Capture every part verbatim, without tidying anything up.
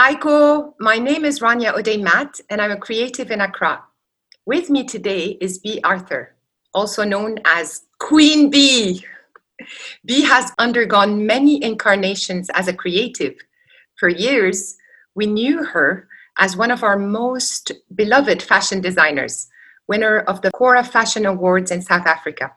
Aiko, my name is Rania Odaymat, and I'm a creative in Accra. With me today is Bea Arthur, also known as Queen Bea. Bea has undergone many incarnations as a creative. For years, we knew her as one of our most beloved fashion designers, winner of the Cora Fashion Awards in South Africa.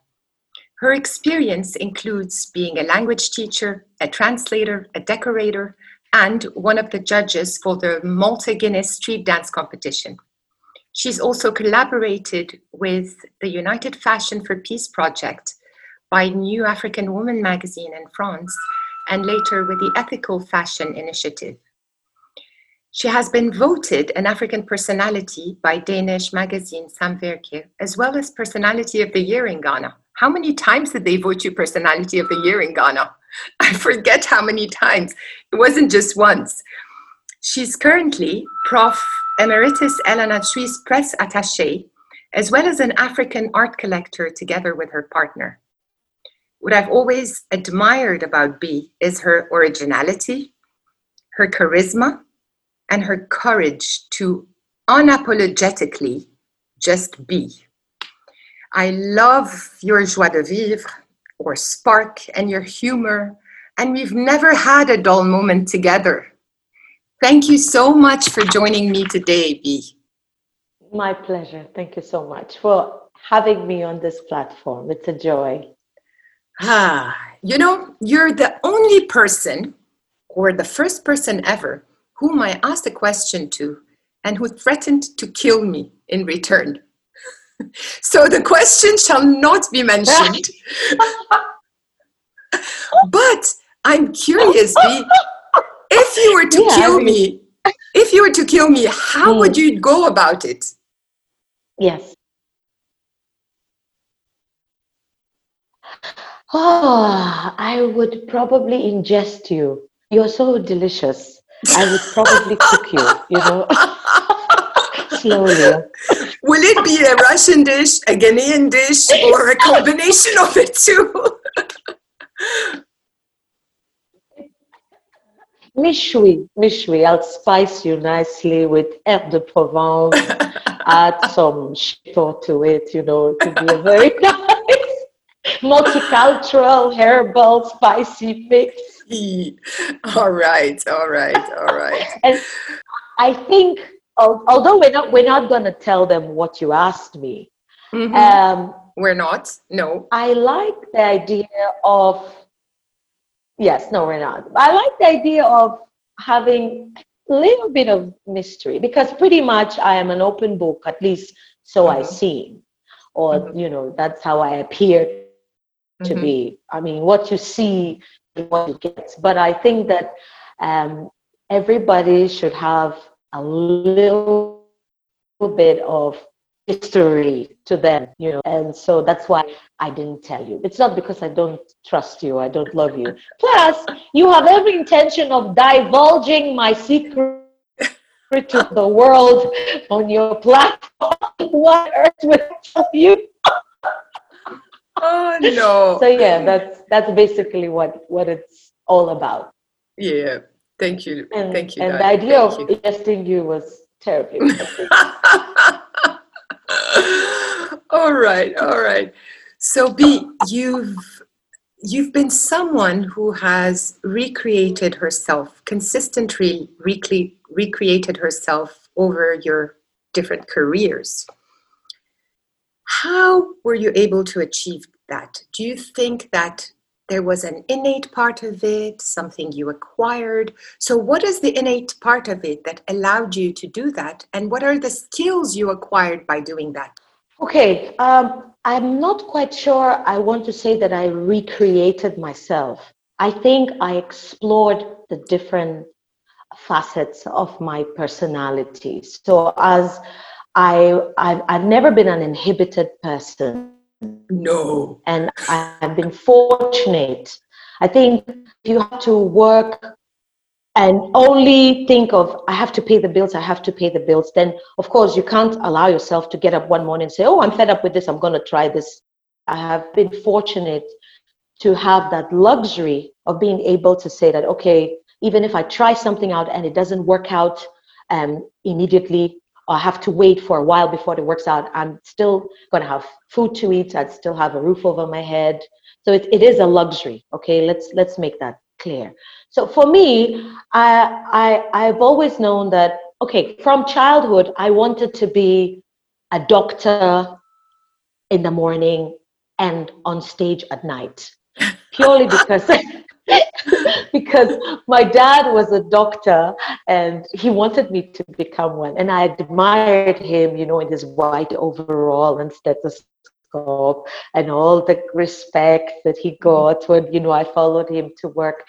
Her experience includes being a language teacher, a translator, a decorator, and one of the judges for the Malta-Guinness street dance competition. She's also collaborated with the United Fashion for Peace Project by New African Woman magazine in France, and later with the Ethical Fashion Initiative. She has been voted an African personality by Danish magazine Samverke, as well as Personality of the Year in Ghana. How many times did they vote you Personality of the Year in Ghana? I forget how many times. It wasn't just once. She's currently Professor Emeritus Elena Chuis Press Attaché, as well as an African art collector together with her partner. What I've always admired about Bea is her originality, her charisma, and her courage to unapologetically just be. I love your joie de vivre, or spark, and your humor, and we've never had a dull moment together. Thank you so much for joining me today, Bea. My pleasure. Thank you so much for having me on this platform. It's a joy. Ah, you know, you're the only person, or the first person ever, whom I asked a question to and who threatened to kill me in return. So the question shall not be mentioned. But I'm curious, Bea, if you were to yeah, kill I mean, me, if you were to kill me, how mm. would you go about it? Yes. Oh, I would probably ingest you. You're so delicious. I would probably cook you, you know. Slowly. Will it be a Russian dish, a Ghanaian dish, or a combination of the two? Michoui, Michoui. I'll spice you nicely with Herbe de Provence, add some chipotle to it, you know, to be a very nice, multicultural, herbal, spicy mix. All right, all right, all right. And I think, although we're not we're not going to tell them what you asked me. Mm-hmm. Um, we're not, no. I like the idea of, yes, no, we're not. I like the idea of having a little bit of mystery, because pretty much I am an open book, at least so mm-hmm. I seem, or, mm-hmm. you know, that's how I appear to mm-hmm. be. I mean, what you see, what you get. But I think that um, everybody should have a little bit of history to them, you know, and so that's why I didn't tell you. It's not because I don't trust you, I don't love you. Plus, you have every intention of divulging my secret to the world on your platform. What on earth would I tell you? Oh no. So yeah, that's that's basically what, what it's all about. Yeah. Thank you. And, Thank you. And the idea Thank of you. ingesting you was terribly. All right, all right. So Bea, you've you've been someone who has recreated herself, consistently recre- recreated herself over your different careers. How were you able to achieve that? Do you think that there was an innate part of it, something you acquired? So what is the innate part of it that allowed you to do that? And what are the skills you acquired by doing that? Okay, um, I'm not quite sure I want to say that I recreated myself. I think I explored the different facets of my personality. So as I, I've, I've never been an inhibited person. No. And I've been fortunate. I think if you have to work and only think of, I have to pay the bills, I have to pay the bills, then of course you can't allow yourself to get up one morning and say, oh, I'm fed up with this, I'm going to try this. I have been fortunate to have that luxury of being able to say that, okay, even if I try something out and it doesn't work out um, immediately, or have to wait for a while before it works out, I'm still going to have food to eat. I'd still have a roof over my head. So it, it is a luxury. Okay, let's let's make that clear. So for me, I, I, I've always known that, okay, from childhood, I wanted to be a doctor in the morning and on stage at night, purely because, because my dad was a doctor and he wanted me to become one. And I admired him, you know, in his white overall and stethoscope and all the respect that he got when, you know, I followed him to work.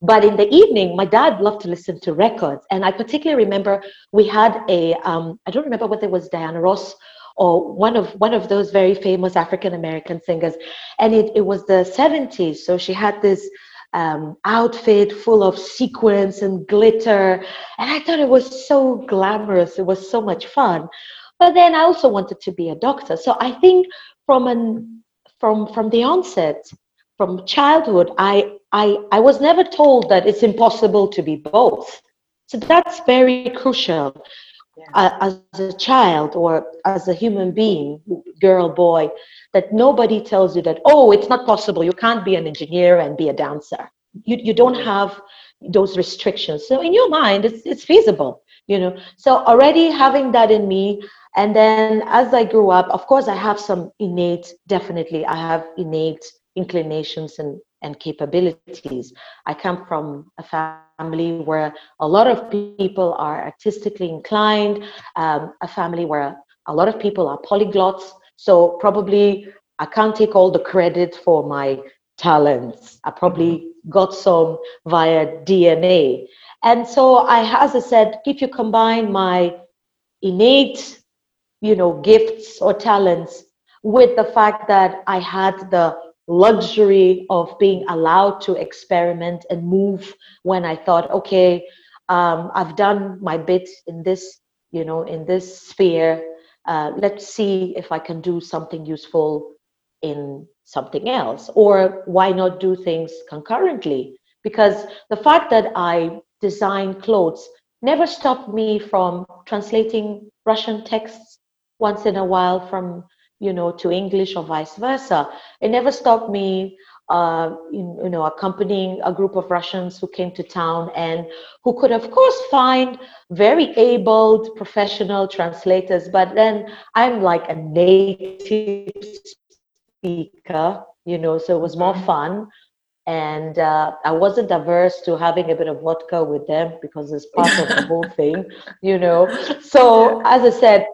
But in the evening, my dad loved to listen to records. And I particularly remember we had a, um, I don't remember whether it was Diana Ross or one of one of those very famous African-American singers. And it, it was the seventies. So she had this um, outfit full of sequins and glitter. And I thought it was so glamorous. It was so much fun. But then I also wanted to be a doctor. So I think from an, from from the onset, from childhood, I, I, I was never told that it's impossible to be both. So that's very crucial. Yeah. Uh, as a child or as a human being, girl, boy, that nobody tells you that, oh, it's not possible. You can't be an engineer and be a dancer. You, you don't have those restrictions. So in your mind, it's, it's feasible, you know. So already having that in me. And then as I grew up, of course, I have some innate, definitely, I have innate inclinations and, and capabilities. I come from a family where a lot of people are artistically inclined, um, a family where a lot of people are polyglots. So probably I can't take all the credit for my talents. I probably got some via D N A. And so I, as I said, if you combine my innate, you know, gifts or talents with the fact that I had the luxury of being allowed to experiment and move when I thought, okay, um, I've done my bit in this, you know, in this sphere. Uh, let's see if I can do something useful in something else, or why not do things concurrently? Because the fact that I design clothes never stopped me from translating Russian texts once in a while from, you know, to English or vice versa. It never stopped me, uh, in, you know, accompanying a group of Russians who came to town and who could, of course, find very abled professional translators. But then I'm like a native speaker, you know, so it was more fun. And uh, I wasn't averse to having a bit of vodka with them because it's part of the whole thing, you know. So as I said,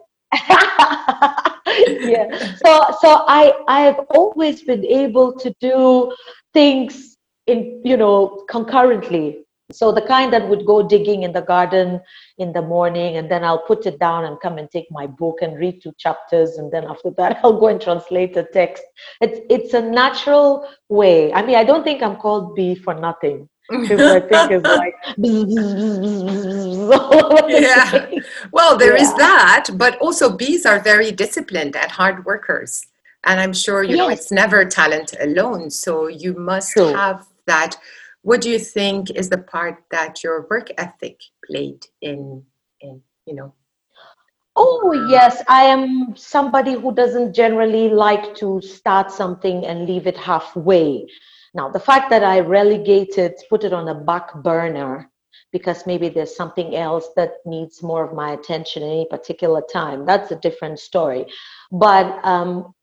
yeah. So so I I've always been able to do things in, you know, concurrently. So the kind that would go digging in the garden in the morning, and then I'll put it down and come and take my book and read two chapters, and then after that I'll go and translate the text. It's it's a natural way. I mean, I don't think I'm called Bea for nothing. Because I think it's like bzz, bzz, bzz, bzz, bzz. Yeah. Well, there yeah. is that, but also bees are very disciplined and hard workers. And I'm sure you yes. know it's never talent alone. So you must True. Have that. What do you think is the part that your work ethic played in, in, you know? Oh, yes. I am somebody who doesn't generally like to start something and leave it halfway. Now, the fact that I relegated, put it on a back burner, because maybe there's something else that needs more of my attention at any particular time, that's a different story. But um,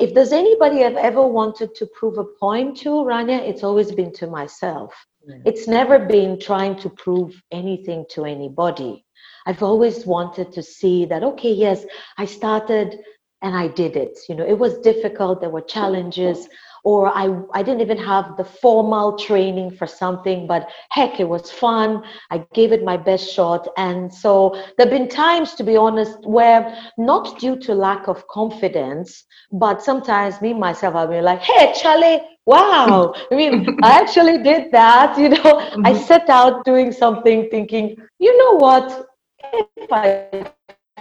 if there's anybody I've ever wanted to prove a point to, Rania, it's always been to myself. Mm. It's never been trying to prove anything to anybody. I've always wanted to see that, okay, yes, I started and I did it. You know, it was difficult. There were challenges, or I, I didn't even have the formal training for something, but heck, it was fun. I gave it my best shot. And so there've been times, to be honest, where not due to lack of confidence, but sometimes me, myself, I'll be like, hey, Charlie, wow. I mean, I actually did that. You know, mm-hmm. I set out doing something thinking, you know what, if I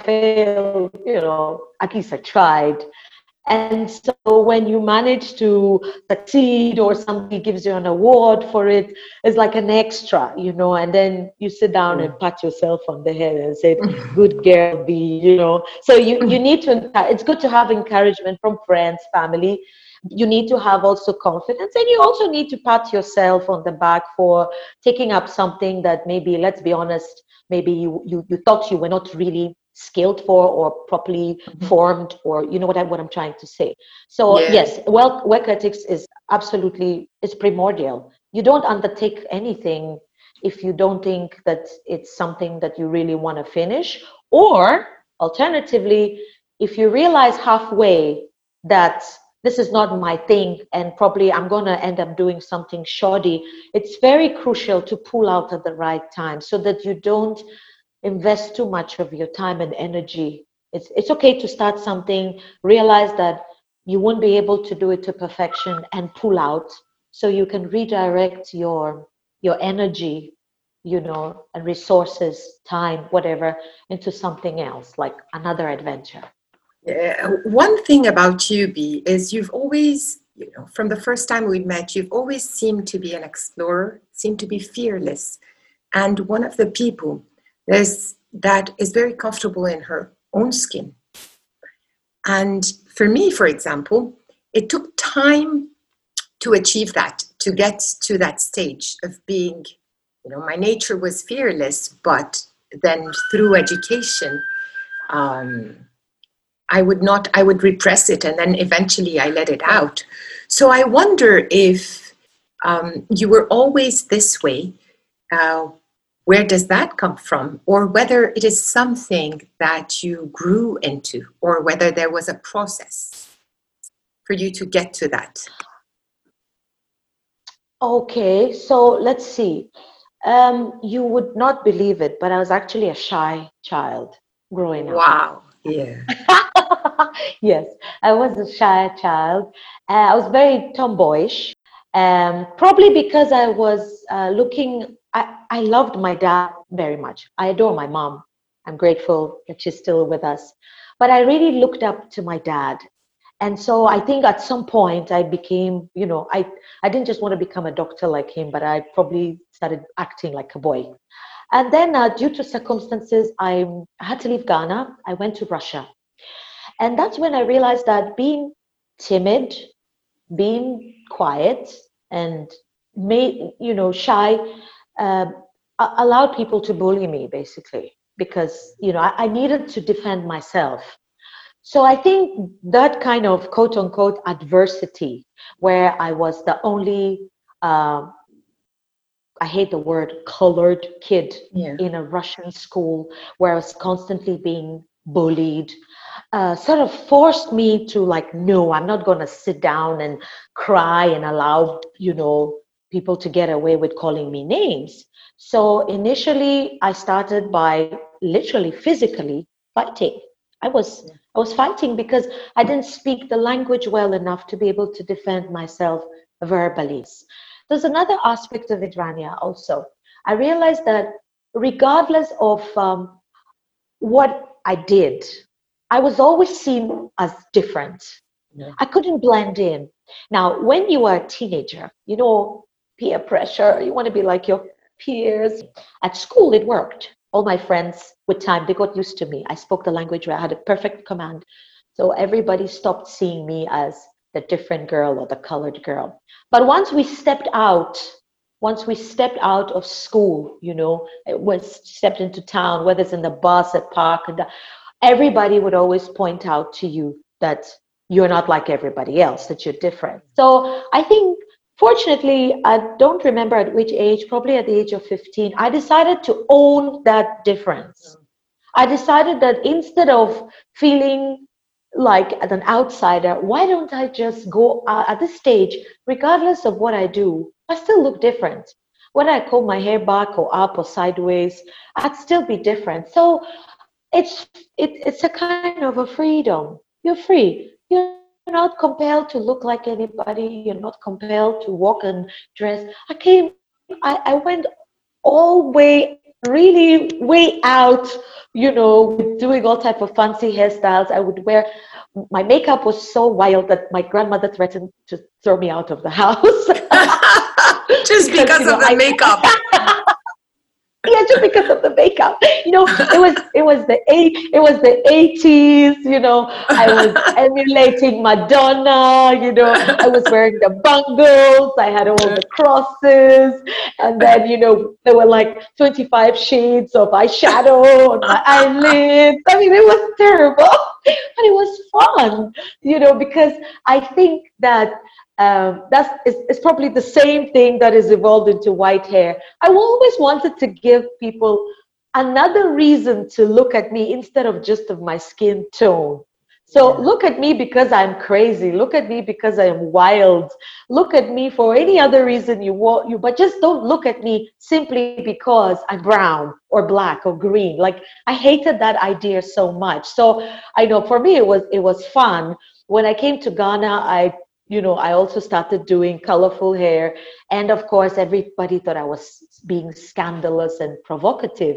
fail, you know, at least I tried. And so when you manage to succeed or somebody gives you an award for it, it's like an extra, you know, and then you sit down and pat yourself on the head and say, good girl, Bea, you know. So you, you need to, it's good to have encouragement from friends, family. You need to have also confidence, and you also need to pat yourself on the back for taking up something that maybe, let's be honest, maybe you, you, you thought you were not really skilled for or properly mm-hmm. formed, or you know what, I, what I'm trying to say. So yes, yes well, work ethics is absolutely, it's primordial. You don't undertake anything if you don't think that it's something that you really want to finish, or alternatively, if you realize halfway that this is not my thing and probably I'm going to end up doing something shoddy, it's very crucial to pull out at the right time so that you don't invest too much of your time and energy. It's it's okay to start something, realize that you won't be able to do it to perfection, and pull out so you can redirect your your energy, you know, and resources, time, whatever, into something else, like another adventure. Yeah. One thing about you, Bea, is you've always, you know, from the first time we met, you've always seemed to be an explorer, seemed to be fearless, and one of the people There's, that is very comfortable in her own skin. And for me, for example, it took time to achieve that, to get to that stage of being, you know, my nature was fearless, but then through education, um, I would not, I would repress it, and then eventually I let it out. So I wonder if um, you were always this way, uh, where does that come from? Or whether it is something that you grew into, or whether there was a process for you to get to that? Okay, so let's see. Um, you would not believe it, but I was actually a shy child growing up. Wow, yeah. Yes, I was a shy child. Uh, I was very tomboyish, um, probably because I was uh, looking... I, I loved my dad very much. I adore my mom. I'm grateful that she's still with us. But I really looked up to my dad. And so I think at some point I became, you know, I, I didn't just want to become a doctor like him, but I probably started acting like a boy. And then uh, due to circumstances, I had to leave Ghana. I went to Russia. And that's when I realized that being timid, being quiet, and, may, you know, shy, Uh, allowed people to bully me, basically, because, you know, I, I needed to defend myself. So I think that kind of quote unquote adversity, where I was the only, uh, I hate the word, colored kid yeah. in a Russian school, where I was constantly being bullied, uh, sort of forced me to like, no, I'm not going to sit down and cry and allow, you know, people to get away with calling me names. So initially I started by literally physically fighting. I was yeah. I was fighting because I didn't speak the language well enough to be able to defend myself verbally. There's another aspect of it, Rania, also. I realized that regardless of um, what I did, I was always seen as different. Yeah. I couldn't blend in. Now, when you are a teenager, you know, peer pressure, you want to be like your peers. At school, it worked. All my friends, with time, they got used to me. I spoke the language where I had a perfect command. So everybody stopped seeing me as the different girl or the colored girl. But once we stepped out, once we stepped out of school, you know, we stepped into town, whether it's in the bus, at park, and everybody would always point out to you that you're not like everybody else, that you're different. So I think, fortunately, I don't remember at which age, probably at the age of fifteen, I decided to own that difference. I decided that instead of feeling like an outsider, why don't I just go uh, at this stage, regardless of what I do, I still look different. Whether I comb my hair back or up or sideways, I'd still be different. So it's it, it's a kind of a freedom. You're free. You're not compelled to look like anybody. You're not compelled to walk and dress. I came, I, I went all way, really way out, you know, doing all type of fancy hairstyles. I would wear my makeup was so wild that my grandmother threatened to throw me out of the house. Just because, because you know, of the I, makeup. Yeah, just because of the makeup. You know, it was it was the eight it was the eighties, you know. I was emulating Madonna, you know, I was wearing the bangles, I had all the crosses, and then, you know, there were like twenty-five shades of eyeshadow on my eyelids. I mean, it was terrible, but it was fun, you know, because I think that Um, that's it's, it's probably the same thing that has evolved into white hair. I always wanted to give people another reason to look at me instead of just of my skin tone. So yeah. Look at me because I'm crazy. Look at me because I am wild. Look at me for any other reason you want. You, but just don't look at me simply because I'm brown or black or green. Like, I hated that idea so much. So I know for me it was it was fun. When I came to Ghana, I. You know, I also started doing colorful hair. And of course, everybody thought I was being scandalous and provocative.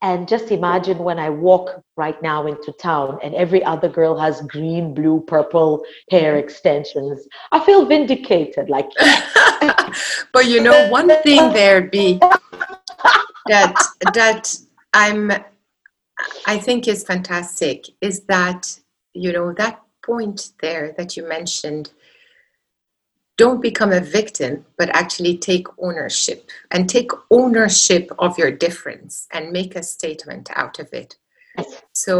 And just imagine when I walk right now into town and every other girl has green, blue, purple hair extensions. I feel vindicated. Like, but you know, one thing there, Bea, that that I'm, I think is fantastic is that, you know, that point there that you mentioned. Don't become a victim, but actually take ownership and take ownership of your difference and make a statement out of it. So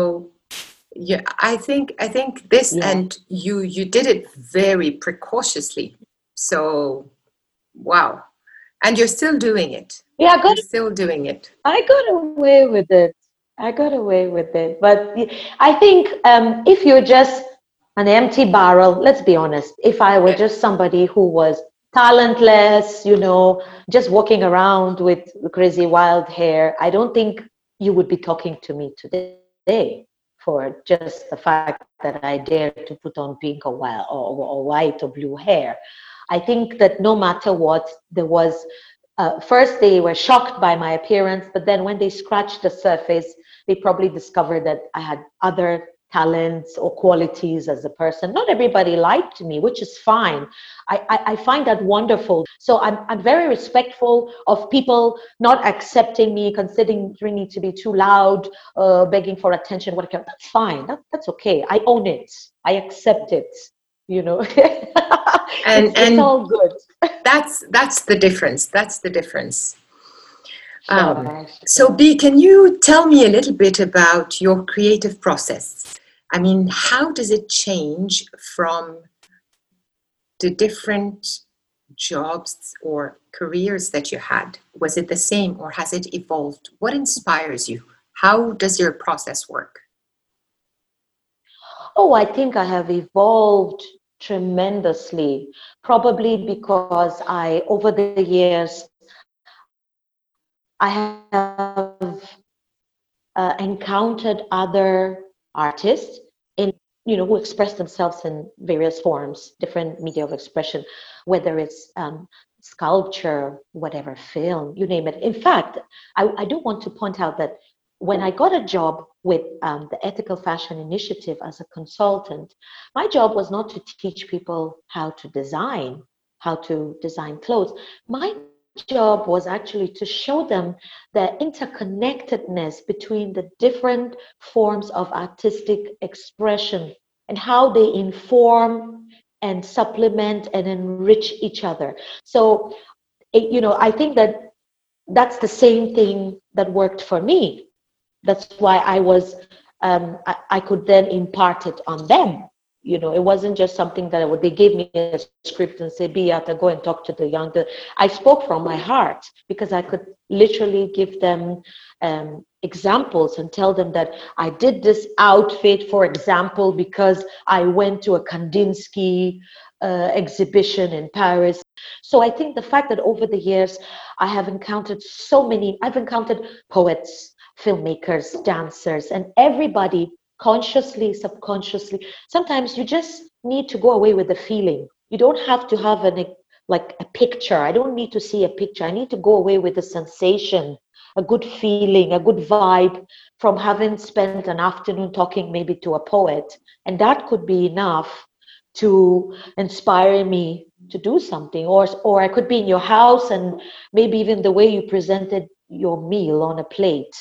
yeah, I think, I think this, yeah. And you, you did it very precautiously. So, wow. And you're still doing it. Yeah. I got, you're still doing it. I got away with it. I got away with it. But I think um, if you're just, an empty barrel, let's be honest, if I were just somebody who was talentless, you know, just walking around with crazy wild hair, I don't think you would be talking to me today for just the fact that I dared to put on pink or, wild, or, or white or blue hair. I think that no matter what, there was, uh, first they were shocked by my appearance, but then when they scratched the surface, they probably discovered that I had other talents or qualities as a person. Not everybody liked me, which is fine. I, I, I find that wonderful. So I'm, I'm very respectful of people not accepting me, considering me to be too loud, uh, begging for attention. What can, that's fine. That, that's okay. I own it. I accept it. You know, and it's, and it's all good. that's that's the difference. That's the difference. Um, sure. So, Bea, can you tell me a little bit about your creative process? I mean, how does it change from the different jobs or careers that you had? Was it the same or has it evolved? What inspires you? How does your process work? Oh, I think I have evolved tremendously, probably because I, over the years, I have uh, encountered other artists in, you know, who express themselves in various forms, different media of expression, whether it's um, sculpture, whatever, film, you name it. In fact, I, I do want to point out that when I got a job with um, the Ethical Fashion Initiative as a consultant, my job was not to teach people how to design, how to design clothes. My job was actually to show them the interconnectedness between the different forms of artistic expression and how they inform and supplement and enrich each other. So, you know, I think that that's the same thing that worked for me. That's why I was, um, I, I could then impart it on them. You know, it wasn't just something that I would, they gave me a script and say, Bea, go and talk to the young. I spoke from my heart because I could literally give them um, examples and tell them that I did this outfit, for example, because I went to a Kandinsky uh, exhibition in Paris. So I think the fact that over the years, I have encountered so many, I've encountered poets, filmmakers, dancers, and everybody consciously, subconsciously. Sometimes you just need to go away with the feeling. You don't have to have an, like a picture. I don't need to see a picture. I need to go away with the sensation a good feeling, a good vibe from having spent an afternoon talking maybe to a poet. And that could be enough to inspire me to do something. Or, or I could be in your house, and maybe even the way you presented your meal on a plate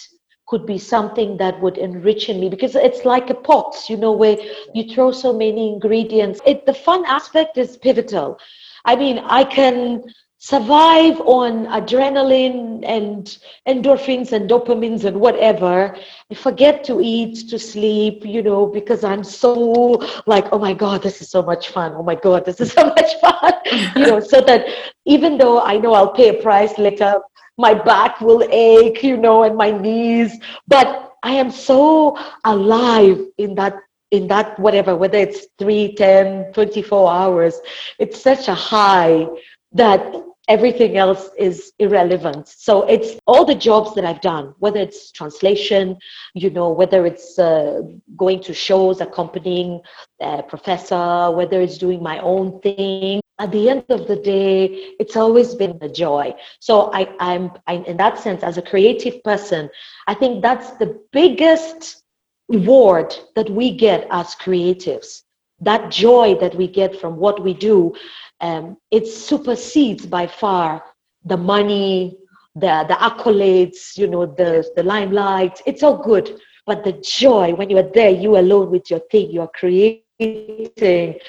could be something that would enrich me, because it's like a pot, you know, where you throw so many ingredients. It, the fun aspect is pivotal. I mean, I can survive on adrenaline and endorphins and dopamines and whatever. I forget to eat, to sleep, you know, because I'm so like, oh my God, this is so much fun. Oh my God, this is so much fun. You know, so that even though I know I'll pay a price later, my back will ache, you know, and my knees, but I am so alive in that in that whatever, whether it's three, ten, twenty-four hours. It's such a high that everything else is irrelevant. So it's all the jobs that I've done, whether it's translation, you know, whether it's uh, going to shows, accompanying a professor, whether it's doing my own thing. At the end of the day, it's always been a joy. So I, I'm, I'm, in that sense, as a creative person, I think that's the biggest reward that we get as creatives. That joy that we get from what we do, um, it supersedes by far the money, the the accolades, you know, the, the limelight. It's all good. But the joy, when you are there, you alone with your thing, you are creating,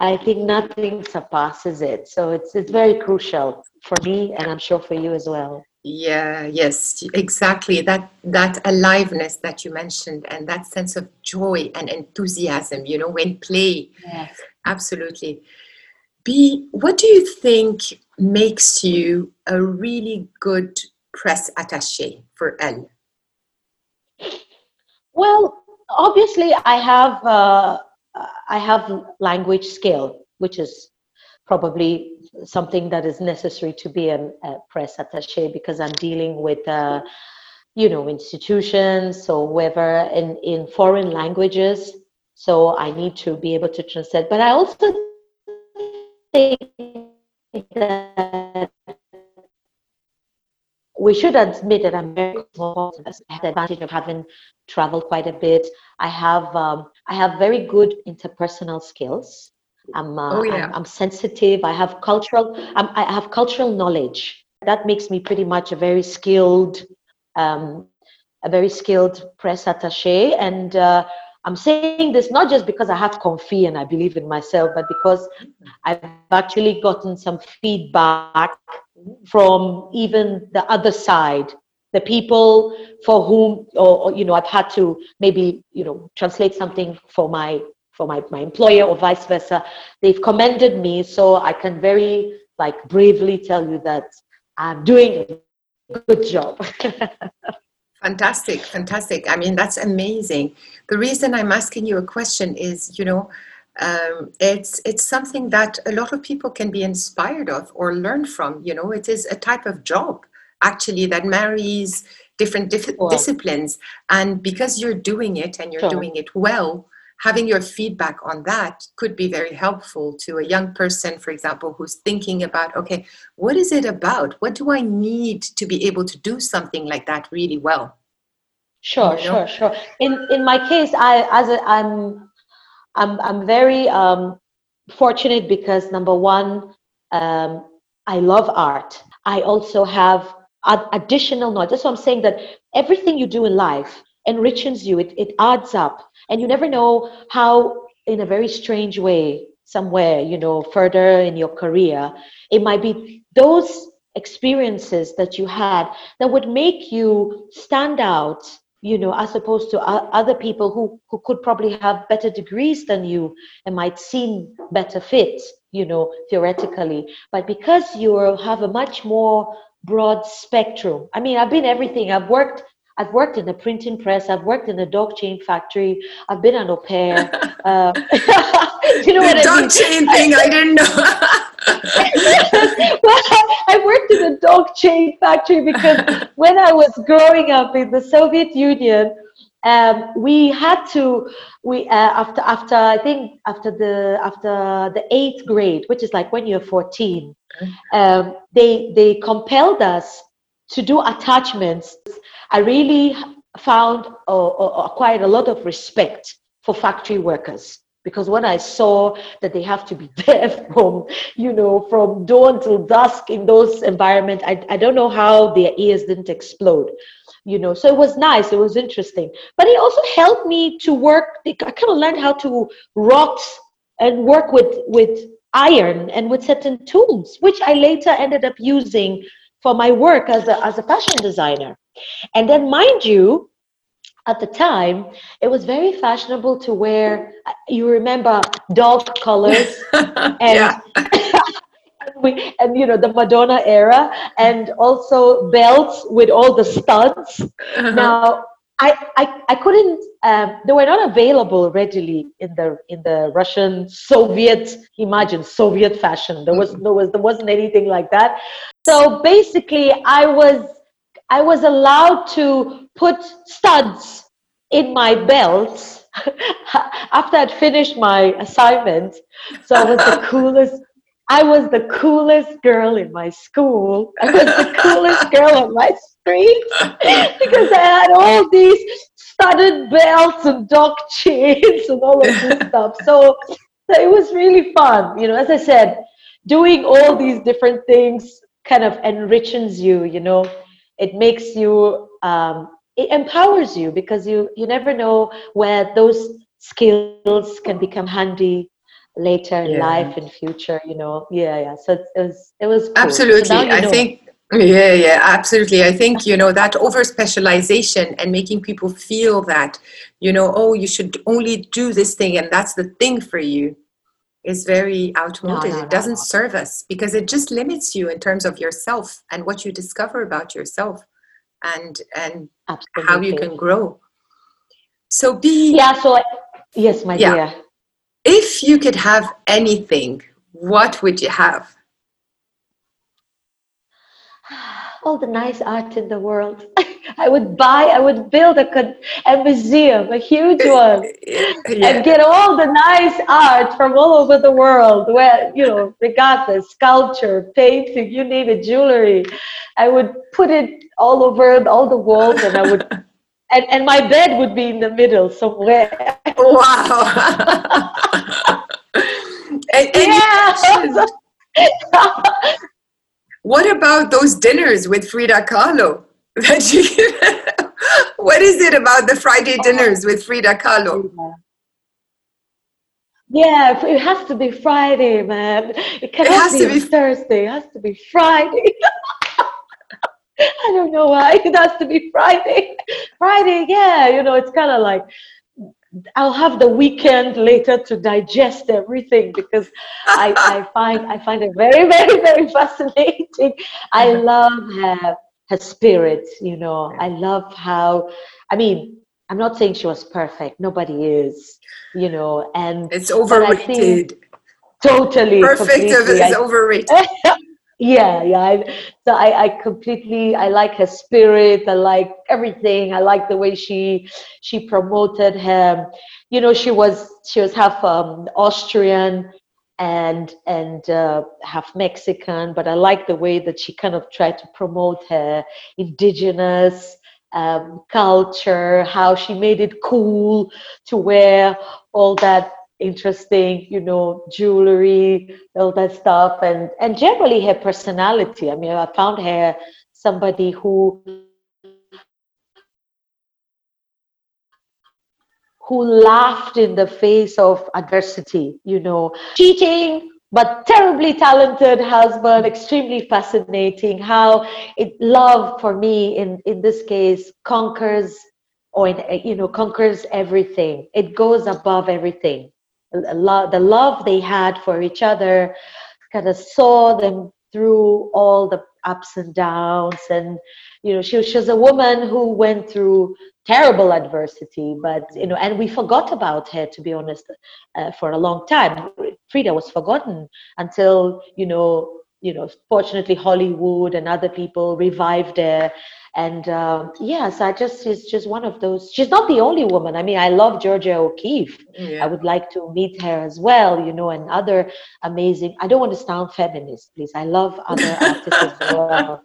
I think nothing surpasses it. So it's it's very crucial for me, and I'm sure for you as well. Yeah, yes, exactly. That that aliveness that you mentioned, and that sense of joy and enthusiasm, you know, when play. Yes. Absolutely. Bea, what do you think makes you a really good press attaché for Elle? Well, obviously, I have uh, I have language skill, which is probably something that is necessary to be a, a press attaché, because I'm dealing with, uh, you know, institutions or whoever in, in foreign languages. So I need to be able to translate. But I also think that we should admit that I'm very close. I have the advantage of having traveled quite a bit. I have um, I have very good interpersonal skills. I'm, uh, oh, yeah. I'm I'm sensitive. I have cultural. I'm, I have cultural knowledge. That makes me pretty much a very skilled, um, a very skilled press attaché. And uh, I'm saying this not just because I have confidence and I believe in myself, but because I've actually gotten some feedback from even the other side, the people for whom, or, or you know, I've had to maybe you know translate something for my. for my, my employer or vice versa. They've commended me, so I can very like bravely tell you that I'm doing a good job. Fantastic, fantastic. I mean, that's amazing. The reason I'm asking you a question is, you know, um, it's it's something that a lot of people can be inspired of or learn from. You know, it is a type of job actually that marries different dif- well. disciplines. And because you're doing it and you're sure. doing it well, having your feedback on that could be very helpful to a young person, for example, who's thinking about, okay, what is it about? What do I need to be able to do something like that really well? Sure, you know? sure, sure. In in my case, I as a, I'm I'm I'm very um, fortunate because number one, um, I love art. I also have additional knowledge. That's what I'm saying, that everything you do in life enriches you. It it adds up. And you never know how, in a very strange way, somewhere, you know, further in your career, it might be those experiences that you had that would make you stand out, you know, as opposed to other people who, who could probably have better degrees than you and might seem better fit, you know, theoretically. But because you have a much more broad spectrum, I mean, I've been everything. I've worked I've worked in a printing press. I've worked in a dog chain factory. I've been an au pair. Uh, you know the what I mean? The dog chain thing, I didn't know. Well, I worked in a dog chain factory because when I was growing up in the Soviet Union, um, we had to we uh, after after I think after the after the eighth grade, which is like when you're fourteen, um, they they compelled us to do attachments, I really found or, or acquired a lot of respect for factory workers. Because when I saw that they have to be there from, you know, from dawn till dusk in those environments, I, I don't know how their ears didn't explode, you know. So it was nice. It was interesting. But it also helped me to work. I kind of learned how to rot and work with, with iron and with certain tools, which I later ended up using for my work as a, as a fashion designer. And then, mind you, at the time, it was very fashionable to wear, you remember, dog collars and, yeah. and, we, and, you know, the Madonna era, and also belts with all the studs. Uh-huh. Now, I, I, I couldn't, um, they were not available readily in the in the Russian, Soviet, imagine, Soviet fashion. There, was, mm-hmm. there, was, there wasn't anything like that. So basically, I was... I was allowed to put studs in my belts after I'd finished my assignment. So I was the coolest. I was the coolest girl in my school. I was the coolest girl on my street because I had all these studded belts and dog chains and all of this stuff. So, so it was really fun. You know, as I said, doing all these different things kind of enriches you, you know. It makes you, um, it empowers you because you, you never know where those skills can become handy later in yeah. life and future, you know. Yeah, yeah. So it was, it was cool. Absolutely. So I know. think, yeah, yeah, absolutely. I think, you know, that over-specialization and making people feel that, you know, oh, you should only do this thing and that's the thing for you is very outmoded. No, no, it doesn't no, no. serve us because it just limits you in terms of yourself and what you discover about yourself and and Absolutely. How you can grow. So be... Yeah, so... I, yes, my yeah. dear. If you could have anything, what would you have? All the nice art in the world. I would buy, I would build a, a museum, a huge one, yeah. and get all the nice art from all over the world, where, you know, regardless, sculpture, painting, you name it, jewelry. I would put it all over all the walls, and I would, and, and my bed would be in the middle somewhere. Wow. and, and yeah. What about those dinners with Frida Kahlo? That you can, what is it about the Friday dinners with Frida Kahlo? Yeah, it has to be Friday, man. It cannot it has be, to be Thursday. It has to be Friday. I don't know why. It has to be Friday. Friday, yeah. You know, it's kind of like I'll have the weekend later to digest everything because I, I find I find it very, very, very fascinating. I love her. Her spirit, you know, I love how, I mean, I'm not saying she was perfect. Nobody is, you know, and it's overrated. Totally. Perfect is overrated. yeah. Yeah. I, so I, I completely, I like her spirit. I like everything. I like the way she, she promoted him. You know, she was, she was half um, Austrian and and uh, half Mexican, but I like the way that she kind of tried to promote her indigenous um, culture, how she made it cool to wear all that interesting, you know, jewelry, all that stuff, and, and generally her personality. I mean, I found her somebody who who laughed in the face of adversity, you know. Cheating, but terribly talented husband, extremely fascinating. How it, love for me, in, in this case, conquers, or in, you know, conquers everything. It goes above everything. The love they had for each other kind of saw them through all the ups and downs. And, you know, she, she was a woman who went through terrible adversity, but, you know, and we forgot about her, to be honest, uh, for a long time. Frida was forgotten until, you know, you know, fortunately Hollywood and other people revived her. And um, yeah, so I just, she's just one of those, she's not the only woman. I mean, I love Georgia O'Keeffe. Yeah. I would like to meet her as well, you know, and other amazing, I don't want to sound feminist, please. I love other artists as well.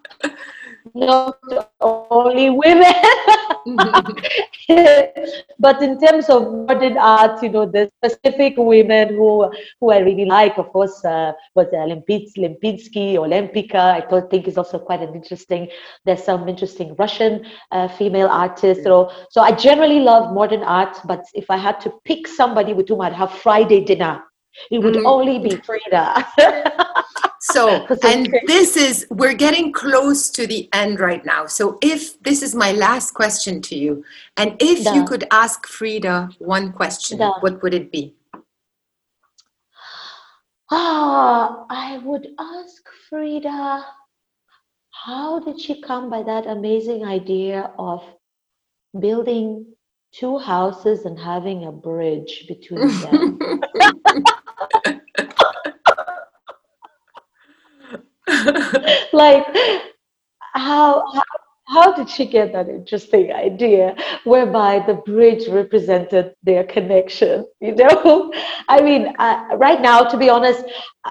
not only women, but in terms of modern art, you know, the specific women who who I really like, of course, uh, was uh, Lempits, Lempitsky or Lempika. I thought, think is also quite an interesting. There's some interesting Russian uh, female artists. So, so I generally love modern art, but if I had to pick somebody with whom I'd have Friday dinner, it would mm-hmm. only be Frida. So, and this is, we're getting close to the end right now. So if this is my last question to you, and if yeah. you could ask Frida one question, yeah. what would it be? Ah, I would ask Frida, how did she come by that amazing idea of building two houses and having a bridge between them? Like, how, how how did she get that interesting idea whereby the bridge represented their connection, you know? I mean, uh, right now, to be honest,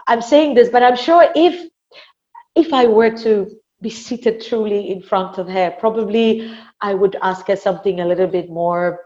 I'm saying this, but I'm sure if if I were to be seated truly in front of her, probably I would ask her something a little bit more,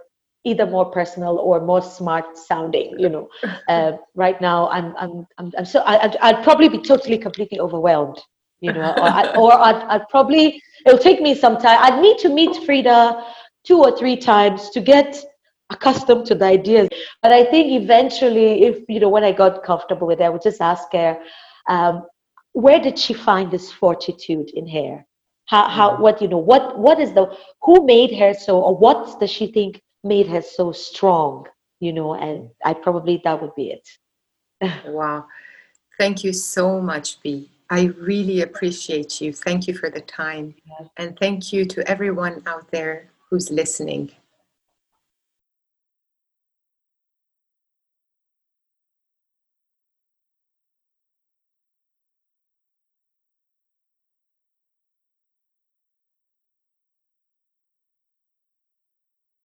either more personal or more smart sounding, you know. Uh, right now, I'm, I'm, I'm, I'm so I'd, I'd probably be totally, completely overwhelmed, you know. Or, I, or I'd, I'd probably, it'll take me some time. I'd need to meet Frida two or three times to get accustomed to the ideas. But I think eventually, if you know, when I got comfortable with her, I would just ask her, um, where did she find this fortitude in her? How, how, what, you know, what, what is the, who made her so, or what does she think made her so strong, you know? And I probably, that would be it. Wow. Thank you so much, Bea. I really appreciate you. Thank you for the time. Yeah. And thank you to everyone out there who's listening.